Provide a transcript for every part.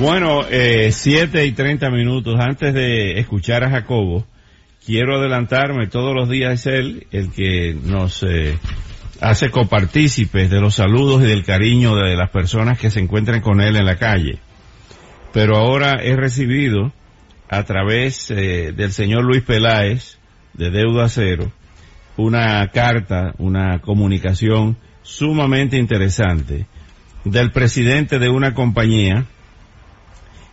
Bueno, 7:30 antes de escuchar a Jacobo, quiero adelantarme, todos los días es él el que nos hace copartícipes de los saludos y del cariño de las personas que se encuentran con él en la calle. Pero ahora he recibido a través del señor Luis Peláez, de Deuda Cero, una carta, una comunicación sumamente interesante del presidente de una compañía,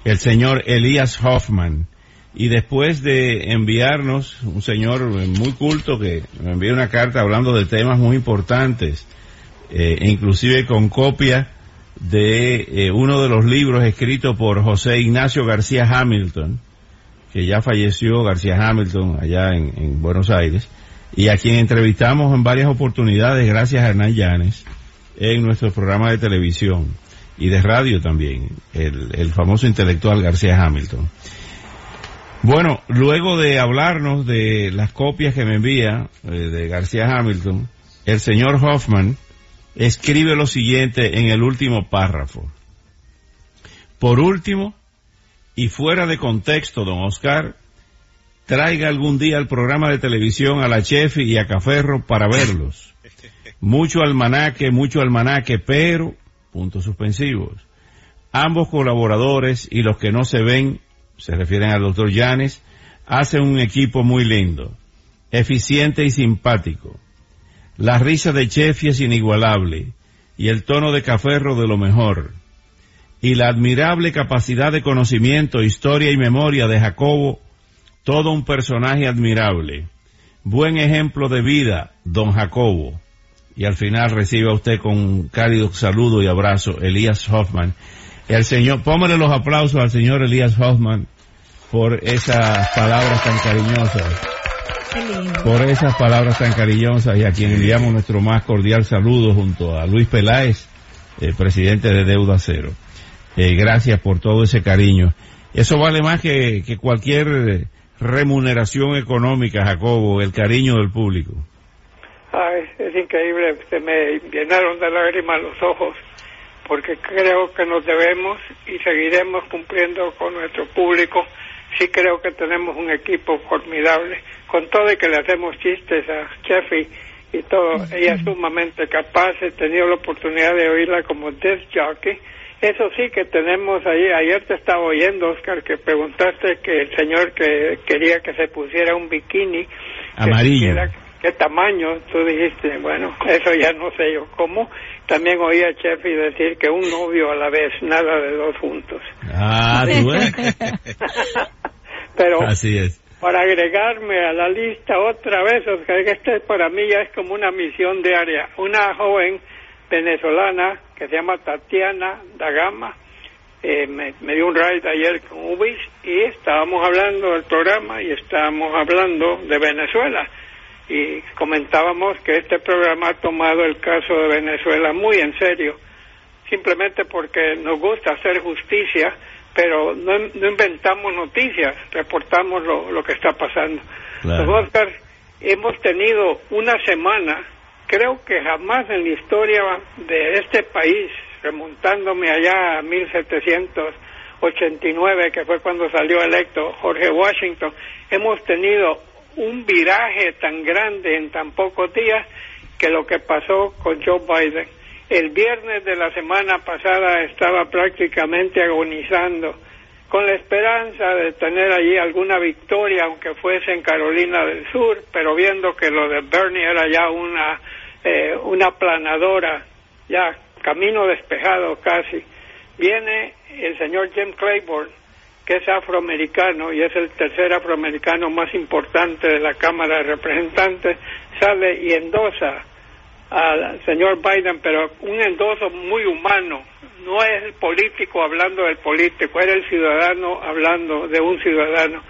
el señor Elías Hoffman, y después de enviarnos, un señor muy culto que me envió una carta hablando de temas muy importantes, inclusive con copia de uno de los libros escritos por José Ignacio García Hamilton, que ya falleció García Hamilton allá en Buenos Aires, y a quien entrevistamos en varias oportunidades, gracias a Hernán Llanes, en nuestro programa de televisión y de radio también, el famoso intelectual García Hamilton. Bueno, luego de hablarnos de las copias que me envía de García Hamilton, el señor Hoffman escribe lo siguiente en el último párrafo. Por último, y fuera de contexto, don Oscar, traiga algún día el programa de televisión a la Chefi y a Caferro para verlos. Mucho almanaque, pero... puntos suspensivos. Ambos colaboradores y los que no se ven, se refieren al doctor Llanes, hacen un equipo muy lindo, eficiente y simpático. La risa de Chefi es inigualable y el tono de Caferro de lo mejor. Y la admirable capacidad de conocimiento, historia y memoria de Jacobo, todo un personaje admirable. Buen ejemplo de vida, don Jacobo. Y al final recibe a usted con un cálido saludo y abrazo, Elías Hoffman. El señor, póngale los aplausos al señor Elías Hoffman por esas palabras tan cariñosas. Por esas palabras tan cariñosas, y a quien enviamos nuestro más cordial saludo junto a Luis Peláez, presidente de Deuda Cero. Gracias por todo ese cariño. Eso vale más que cualquier remuneración económica, Jacobo, el cariño del público. Ay, es increíble, se me llenaron de lágrimas los ojos, porque creo que nos debemos y seguiremos cumpliendo con nuestro público. Sí creo que tenemos un equipo formidable, con todo y que le hacemos chistes a Chefi y todo. Ella es sumamente capaz, he tenido la oportunidad de oírla como disc jockey. Eso sí que tenemos ahí, ayer te estaba oyendo, Oscar, que preguntaste que el señor que quería que se pusiera un bikini amarillo, ¿qué tamaño? Tú dijiste, bueno, eso ya no sé yo cómo. También oí a Chefi decir que un novio a la vez, nada de dos juntos. Ah, bueno. Pero así es. Para agregarme a la lista otra vez, Oscar, que este para mí ya es como una misión diaria. Una joven venezolana que se llama Tatiana Dagama me dio un ride ayer con Ubis y estábamos hablando del programa y estábamos hablando de Venezuela. Y comentábamos que este programa ha tomado el caso de Venezuela muy en serio, simplemente porque nos gusta hacer justicia, pero no inventamos noticias, reportamos lo que está pasando. Claro. Entonces, Oscar, hemos tenido una semana, creo que jamás en la historia de este país, remontándome allá a 1789, que fue cuando salió electo George Washington, hemos tenido un viraje tan grande en tan pocos días que lo que pasó con Joe Biden. El viernes de la semana pasada estaba prácticamente agonizando con la esperanza de tener allí alguna victoria, aunque fuese en Carolina del Sur, pero viendo que lo de Bernie era ya una aplanadora, ya camino despejado casi. Viene el señor Jim Clyburn, que es afroamericano y es el tercer afroamericano más importante de la Cámara de Representantes, sale y endosa al señor Biden, pero un endoso muy humano. No es el político hablando del político, era el ciudadano hablando de un ciudadano.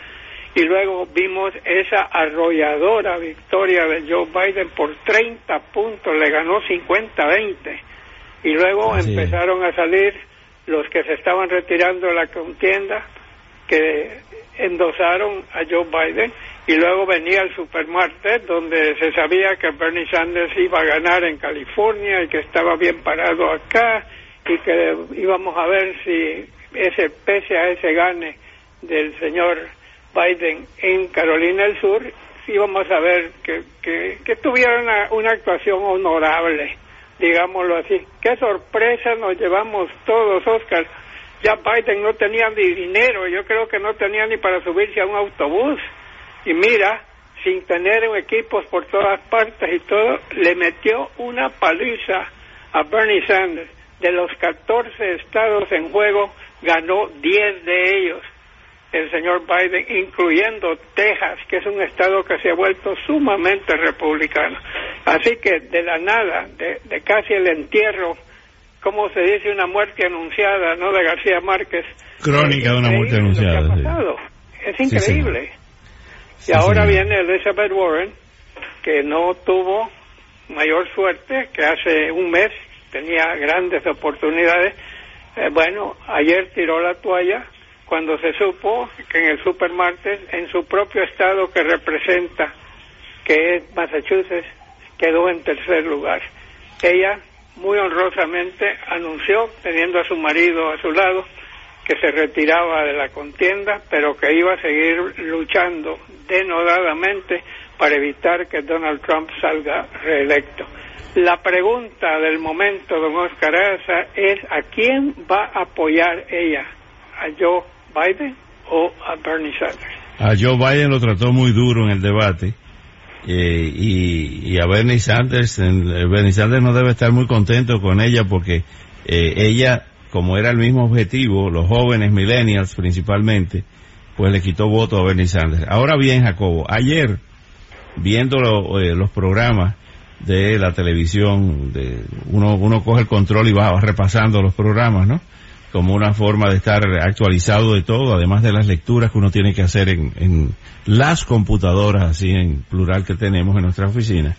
Y luego vimos esa arrolladora victoria de Joe Biden por 30 puntos, le ganó 50-20. Y luego empezaron a salir los que se estaban retirando de la contienda, que endosaron a Joe Biden, y luego venía el supermartes donde se sabía que Bernie Sanders iba a ganar en California y que estaba bien parado acá y que íbamos a ver si ese, pese a ese gane del señor Biden en Carolina del Sur, íbamos a ver que tuviera una actuación honorable, digámoslo así. Qué sorpresa nos llevamos todos, Oscar. Ya Biden no tenía ni dinero, yo creo que no tenía ni para subirse a un autobús. Y mira, sin tener equipos por todas partes y todo, le metió una paliza a Bernie Sanders. De los 14 estados en juego, ganó 10 de ellos el señor Biden, incluyendo Texas, que es un estado que se ha vuelto sumamente republicano. Así que de la nada, de casi el entierro, como se dice, una muerte anunciada, ¿no?, de García Márquez. Crónica de una muerte anunciada. Lo que ha pasado. Sí. Es increíble. Sí, y ahora viene Elizabeth Warren, que no tuvo mayor suerte, que hace un mes tenía grandes oportunidades. Bueno, ayer tiró la toalla cuando se supo que en el supermartes, en su propio estado que representa, que es Massachusetts, quedó en tercer lugar. Ella muy honrosamente anunció, teniendo a su marido a su lado, que se retiraba de la contienda, pero que iba a seguir luchando denodadamente para evitar que Donald Trump salga reelecto. La pregunta del momento, don Oscar Haza, es ¿a quién va a apoyar ella? ¿A Joe Biden o a Bernie Sanders? A Joe Biden lo trató muy duro en el debate. Y a Bernie Sanders, Bernie Sanders no debe estar muy contento con ella porque ella, como era el mismo objetivo, los jóvenes millennials principalmente, pues le quitó voto a Bernie Sanders. Ahora bien, Jacobo, ayer, viendo los programas de la televisión, uno coge el control y va repasando los programas, ¿no?, como una forma de estar actualizado de todo, además de las lecturas que uno tiene que hacer en las computadoras, así en plural, que tenemos en nuestra oficina.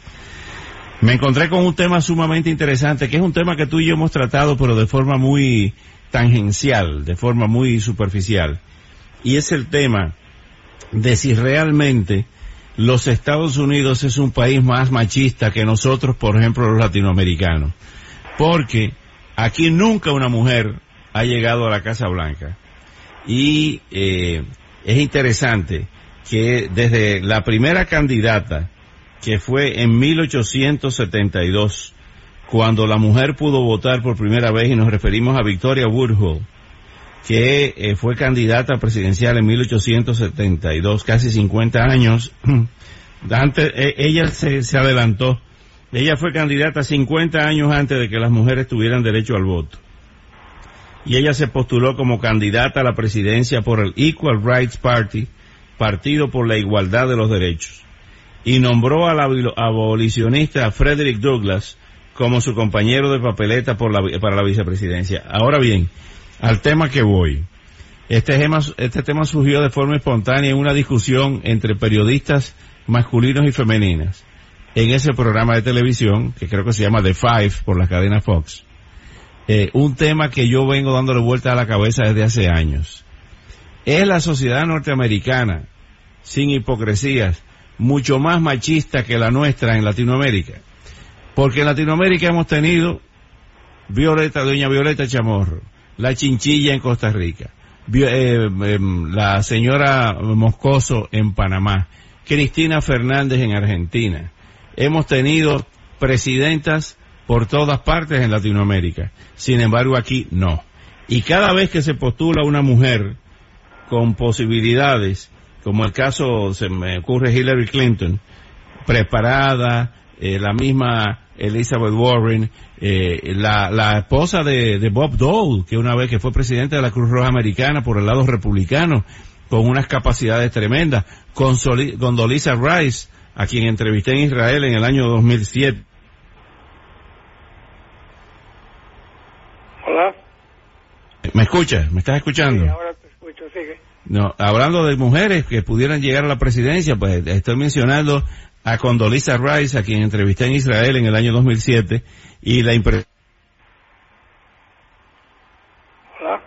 Me encontré con un tema sumamente interesante, que es un tema que tú y yo hemos tratado, pero de forma muy tangencial, de forma muy superficial. Y es el tema de si realmente los Estados Unidos es un país más machista que nosotros, por ejemplo, los latinoamericanos. Porque aquí nunca una mujer ha llegado a la Casa Blanca. Y es interesante que desde la primera candidata, que fue en 1872, cuando la mujer pudo votar por primera vez, y nos referimos a Victoria Woodhull, que fue candidata presidencial en 1872, casi 50 años. Antes, ella se adelantó. Ella fue candidata 50 años antes de que las mujeres tuvieran derecho al voto. Y ella se postuló como candidata a la presidencia por el Equal Rights Party, Partido por la Igualdad de los Derechos, y nombró al abolicionista Frederick Douglass como su compañero de papeleta para la vicepresidencia. Ahora bien, al tema que voy. Este tema surgió de forma espontánea en una discusión entre periodistas masculinos y femeninas en ese programa de televisión, que creo que se llama The Five, por la cadena Fox. Un tema que yo vengo dándole vuelta a la cabeza desde hace años. ¿Es la sociedad norteamericana, sin hipocresías, mucho más machista que la nuestra en Latinoamérica? Porque en Latinoamérica hemos tenido doña Violeta Chamorro, la Chinchilla en Costa Rica, la señora Moscoso en Panamá, Cristina Fernández en Argentina. Hemos tenido presidentas por todas partes en Latinoamérica. Sin embargo, aquí no. Y cada vez que se postula una mujer con posibilidades, como el caso, se me ocurre, Hillary Clinton, preparada, la misma Elizabeth Warren, la esposa de Bob Dole, que una vez que fue presidente de la Cruz Roja Americana por el lado republicano, con unas capacidades tremendas, Condoleezza Rice, a quien entrevisté en Israel en el año 2007, escuchas? ¿Me estás escuchando? Sí, ahora te escucho, sigue. No, hablando de mujeres que pudieran llegar a la presidencia, pues estoy mencionando a Condoleezza Rice, a quien entrevisté en Israel en el año 2007, y la impresión... Hola.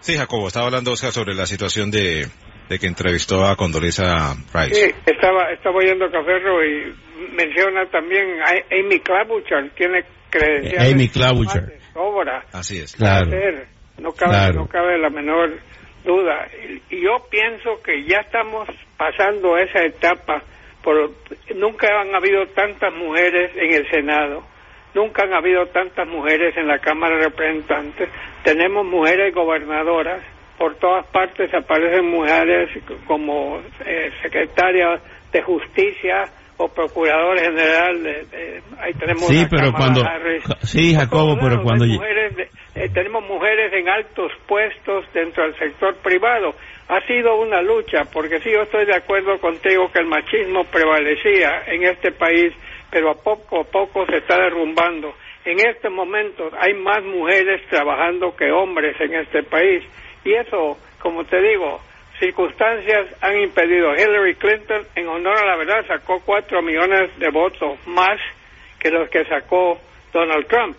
Sí, Jacobo, estaba hablando Oscar sobre la situación de que entrevistó a Condoleezza Rice. Sí, estaba oyendo a Caferro y menciona también a Amy Klobuchar, tiene credenciales. Amy Klobuchar. Sobra. Así es, claro. No cabe la menor duda. Y yo pienso que ya estamos pasando esa etapa. Nunca han habido tantas mujeres en el Senado, nunca han habido tantas mujeres en la Cámara de Representantes. Tenemos mujeres gobernadoras, por todas partes aparecen mujeres como secretarias de Justicia o procurador general. Ahí tenemos tenemos mujeres en altos puestos dentro del sector privado. Ha sido una lucha, porque sí, yo estoy de acuerdo contigo que el machismo prevalecía en este país, pero a poco se está derrumbando. En este momento hay más mujeres trabajando que hombres en este país, y eso, como te digo, circunstancias han impedido. Hillary Clinton, en honor a la verdad, sacó 4 millones de votos más que los que sacó Donald Trump,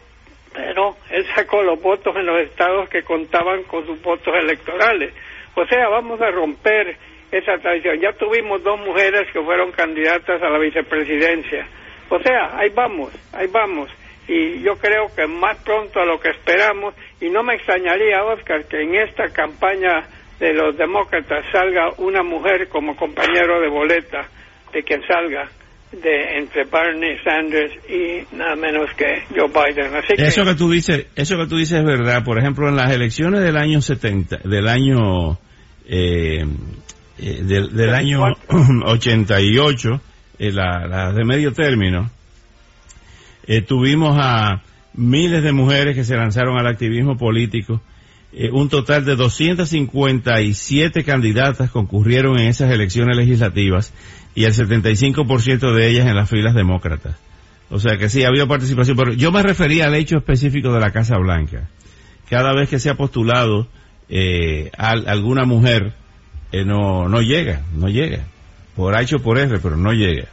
pero él sacó los votos en los estados que contaban con sus votos electorales. O sea, vamos a romper esa tradición. Ya tuvimos 2 mujeres que fueron candidatas a la vicepresidencia. O sea, ahí vamos. Y yo creo que más pronto a lo que esperamos, y no me extrañaría, Oscar, que en esta campaña de los demócratas salga una mujer como compañero de boleta de quien salga de entre Bernie Sanders y nada menos que Joe Biden. Así que eso que tú dices es verdad. Por ejemplo, en las elecciones del año 70, del año 88, las de medio término, tuvimos a miles de mujeres que se lanzaron al activismo político. Un total de 257 candidatas concurrieron en esas elecciones legislativas, y el 75% de ellas en las filas demócratas. O sea que sí, ha habido participación, pero yo me refería al hecho específico de la Casa Blanca. Cada vez que se ha postulado alguna mujer, no llega. Por H o por R, pero no llega.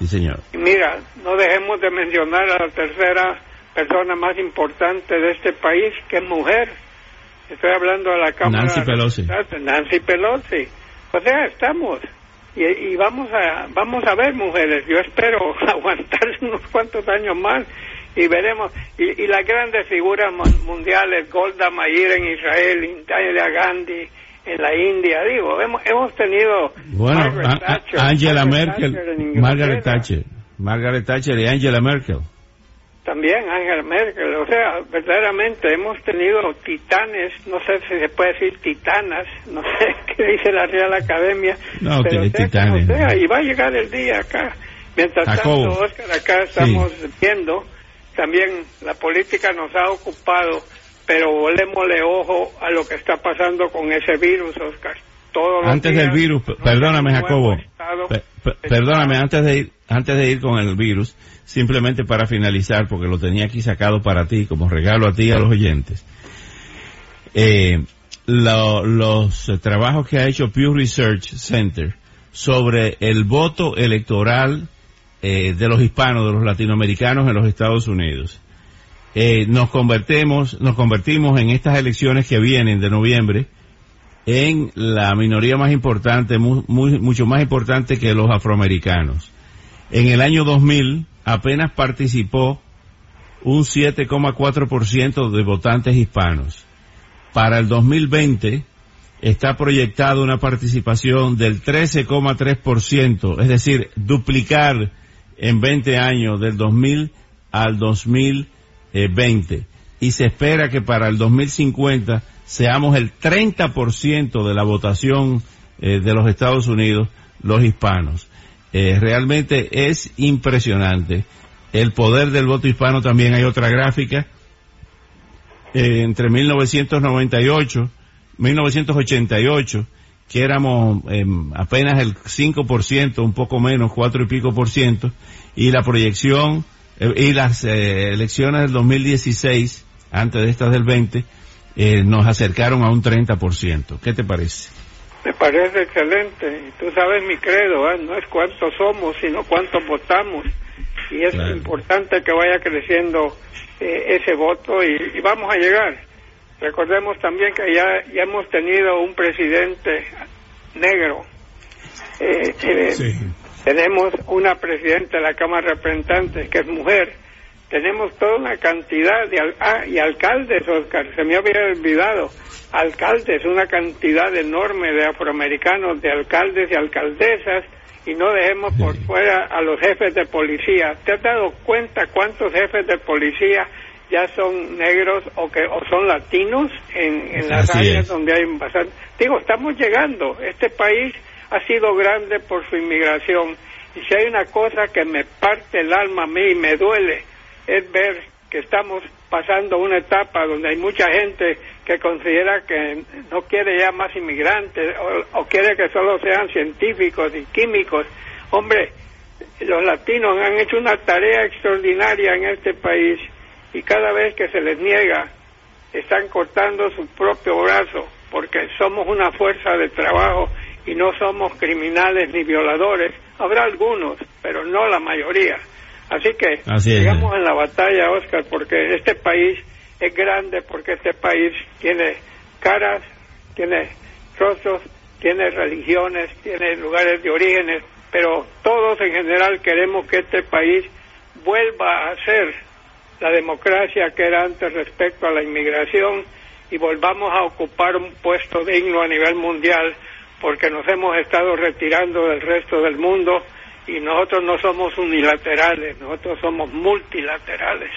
Sí, señor. Mira, no dejemos de mencionar a la tercera persona más importante de este país, que es mujer. Estoy hablando de la Cámara. Nancy Pelosi. O sea, estamos. Y vamos a ver, mujeres. Yo espero aguantar unos cuantos años más y veremos. Y las grandes figuras mundiales, Golda Meir en Israel, Indira Gandhi en la India. Digo, hemos tenido. Bueno, Margaret Thatcher y Angela Merkel. También Angela Merkel. O sea, verdaderamente hemos tenido titanes, no sé si se puede decir titanas, no sé qué dice la Real Academia. No, pero tiene titanes. Sea, y va a llegar el día acá. Mientras tanto, Oscar, acá estamos viendo, también la política nos ha ocupado, pero volémosle ojo a lo que está pasando con ese virus, Oscar. Antes de ir con el virus, simplemente para finalizar, porque lo tenía aquí sacado para ti, como regalo a ti y a los oyentes. Los trabajos que ha hecho Pew Research Center sobre el voto electoral de los hispanos, de los latinoamericanos en los Estados Unidos. Nos convertimos en estas elecciones que vienen de noviembre en la minoría más importante, mucho más importante que los afroamericanos. En el año 2000 apenas participó un 7,4% de votantes hispanos. Para el 2020 está proyectada una participación del 13,3%, es decir, duplicar en 20 años, del 2000 al 2020. Y se espera que para el 2050... seamos el 30% de la votación de los Estados Unidos, los hispanos. Realmente es impresionante el poder del voto hispano. También hay otra gráfica. Entre 1988, que éramos apenas el 5%, un poco menos, 4 y pico %, y la proyección, y las elecciones del 2016, antes de estas del 20, nos acercaron a un 30%. ¿Qué te parece? Me parece excelente. Y tú sabes mi credo, no es cuántos somos, sino cuántos votamos. Y es claro. Importante que vaya creciendo ese voto y vamos a llegar. Recordemos también que ya hemos tenido un presidente negro. Sí. Tenemos una presidenta de la Cámara de Representantes que es mujer. Tenemos toda una cantidad de alcaldes, Oscar, se me había olvidado, alcaldes, una cantidad enorme de afroamericanos, de alcaldes y alcaldesas, y no dejemos por fuera a los jefes de policía. ¿Te has dado cuenta cuántos jefes de policía ya son negros o son latinos en las áreas donde hay bastante? Digo, estamos llegando. Este país ha sido grande por su inmigración, y si hay una cosa que me parte el alma a mí y me duele, es ver que estamos pasando una etapa donde hay mucha gente que considera que no quiere ya más inmigrantes o quiere que solo sean científicos y químicos. Hombre, los latinos han hecho una tarea extraordinaria en este país y cada vez que se les niega están cortando su propio brazo, porque somos una fuerza de trabajo y no somos criminales ni violadores. Habrá algunos, pero no la mayoría. Así que sigamos en la batalla, Oscar, porque este país es grande, porque este país tiene caras, tiene rostros, tiene religiones, tiene lugares de orígenes, pero todos en general queremos que este país vuelva a ser la democracia que era antes respecto a la inmigración y volvamos a ocupar un puesto digno a nivel mundial, porque nos hemos estado retirando del resto del mundo. Y nosotros no somos unilaterales, nosotros somos multilaterales.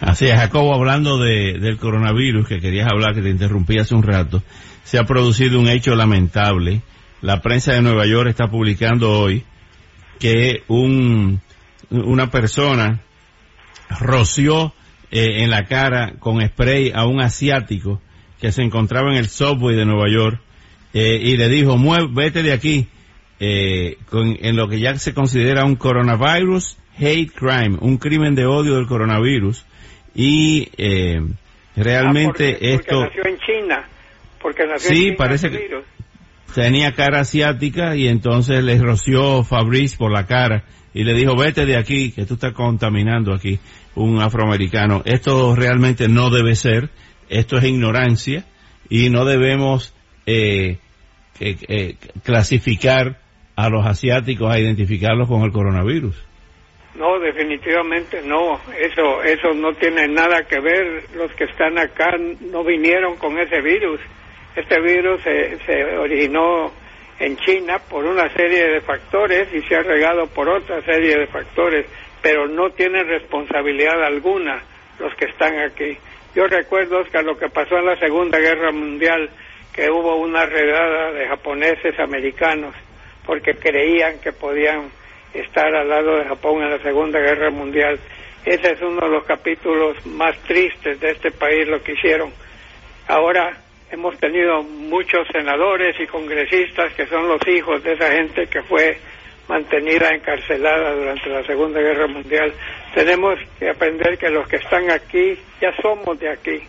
Así es, Jacobo, hablando del coronavirus, que querías hablar, que te interrumpí hace un rato, se ha producido un hecho lamentable. La prensa de Nueva York está publicando hoy que una persona roció en la cara con spray a un asiático que se encontraba en el subway de Nueva York y le dijo, vete de aquí. En lo que ya se considera un coronavirus hate crime, un crimen de odio del coronavirus, y realmente porque nació en China, en China parece que tenía cara asiática y entonces le roció Fabrice por la cara y le dijo, vete de aquí, que tú estás contaminando aquí un afroamericano. Esto realmente no debe ser, esto es ignorancia y no debemos clasificar a los asiáticos, a identificarlos con el coronavirus. No, definitivamente no. Eso no tiene nada que ver. Los que están acá no vinieron con ese virus. Este virus se originó en China por una serie de factores y se ha regado por otra serie de factores, pero no tienen responsabilidad alguna los que están aquí. Yo recuerdo, Oscar, lo que pasó en la Segunda Guerra Mundial, que hubo una redada de japoneses americanos porque creían que podían estar al lado de Japón en la Segunda Guerra Mundial. Ese es uno de los capítulos más tristes de este país, lo que hicieron. Ahora hemos tenido muchos senadores y congresistas que son los hijos de esa gente que fue mantenida encarcelada durante la Segunda Guerra Mundial. Tenemos que aprender que los que están aquí ya somos de aquí.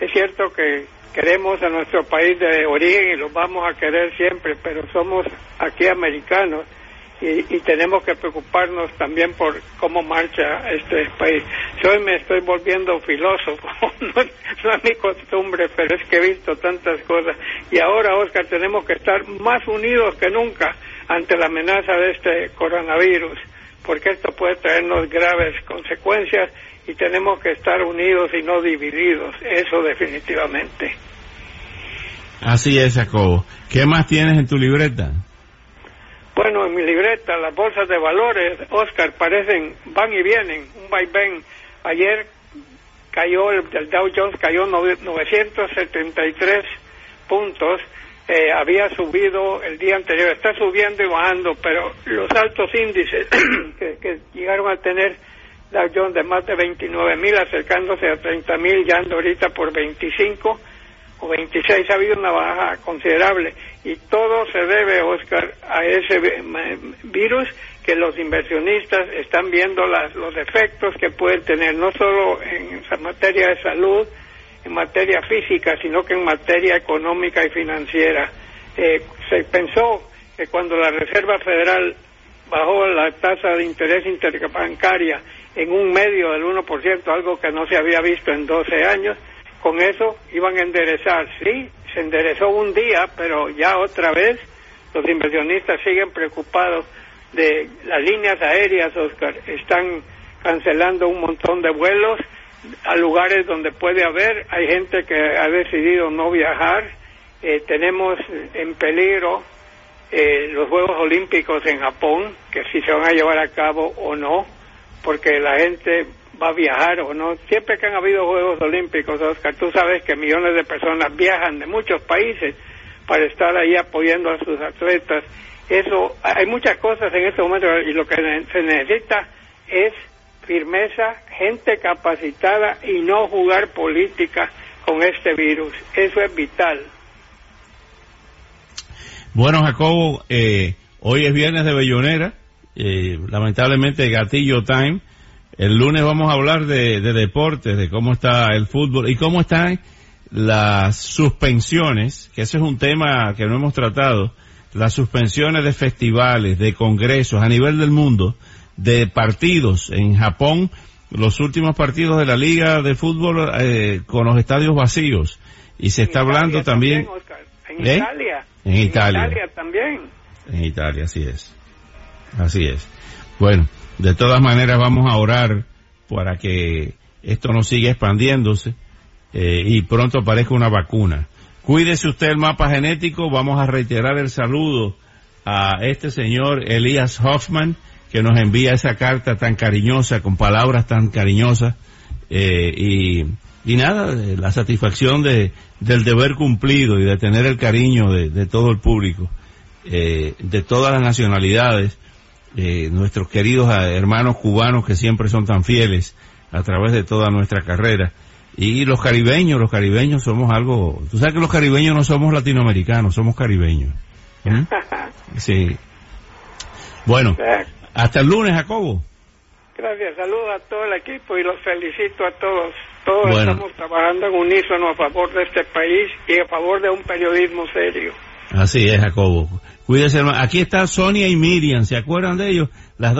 Es cierto que queremos a nuestro país de origen y lo vamos a querer siempre, pero somos aquí americanos y tenemos que preocuparnos también por cómo marcha este país. Yo me estoy volviendo filósofo, no es mi costumbre, pero es que he visto tantas cosas. Y ahora, Oscar, tenemos que estar más unidos que nunca ante la amenaza de este coronavirus, porque esto puede traernos graves consecuencias. Y tenemos que estar unidos y no divididos, eso definitivamente. Así es, Jacobo. ¿Qué más tienes en tu libreta? Bueno, en mi libreta, las bolsas de valores, Oscar, van y vienen, un vaivén. Ayer cayó, el Dow Jones cayó 973 puntos, había subido el día anterior, está subiendo y bajando, pero los altos índices que llegaron a tener Dow Jones de más de 29,000, acercándose a 30,000, ya anda ahorita por 25 o 26, ha habido una baja considerable. Y todo se debe, Oscar, a ese virus que los inversionistas están viendo los efectos que pueden tener, no solo en materia de salud, en materia física, sino que en materia económica y financiera. Se pensó que cuando la Reserva Federal bajó la tasa de interés interbancaria en un medio del 1%, algo que no se había visto en 12 años, con eso iban a enderezar. Sí, se enderezó un día, pero ya otra vez los inversionistas siguen preocupados de las líneas aéreas, Oscar. Están cancelando un montón de vuelos a lugares donde puede haber. Hay gente que ha decidido no viajar. Tenemos en peligro los Juegos Olímpicos en Japón, que si se van a llevar a cabo o no, porque la gente va a viajar o no. Siempre que han habido Juegos Olímpicos, Oscar, tú sabes que millones de personas viajan de muchos países para estar ahí apoyando a sus atletas. Eso, hay muchas cosas en este momento, y lo que se necesita es firmeza, gente capacitada y no jugar política con este virus. Eso es vital. Bueno, Jacobo, hoy es viernes de Bellonera, lamentablemente Gatillo Time. El lunes vamos a hablar de deportes, de cómo está el fútbol y cómo están las suspensiones, que ese es un tema que no hemos tratado, las suspensiones de festivales, de congresos a nivel del mundo, de partidos. En Japón, los últimos partidos de la Liga de Fútbol con los estadios vacíos. Y se está hablando también... En Italia, así es. Bueno, de todas maneras vamos a orar para que esto no siga expandiéndose y pronto aparezca una vacuna. Cuídese usted el mapa genético. Vamos a reiterar el saludo a este señor Elías Hoffman, que nos envía esa carta tan cariñosa, con palabras tan cariñosas, y nada, la satisfacción del deber cumplido y de tener el cariño de todo el público, de todas las nacionalidades, nuestros queridos hermanos cubanos que siempre son tan fieles a través de toda nuestra carrera, y los caribeños somos algo, tú sabes que los caribeños no somos latinoamericanos, somos caribeños. Sí. Bueno, hasta el lunes, Jacobo. Gracias, saludos a todo el equipo y los felicito a todos. Todos estamos trabajando en unísono a favor de este país y a favor de un periodismo serio. Así es, Jacobo. Cuídese, hermano. Aquí está Sonia y Miriam, ¿se acuerdan de ellos? Las dos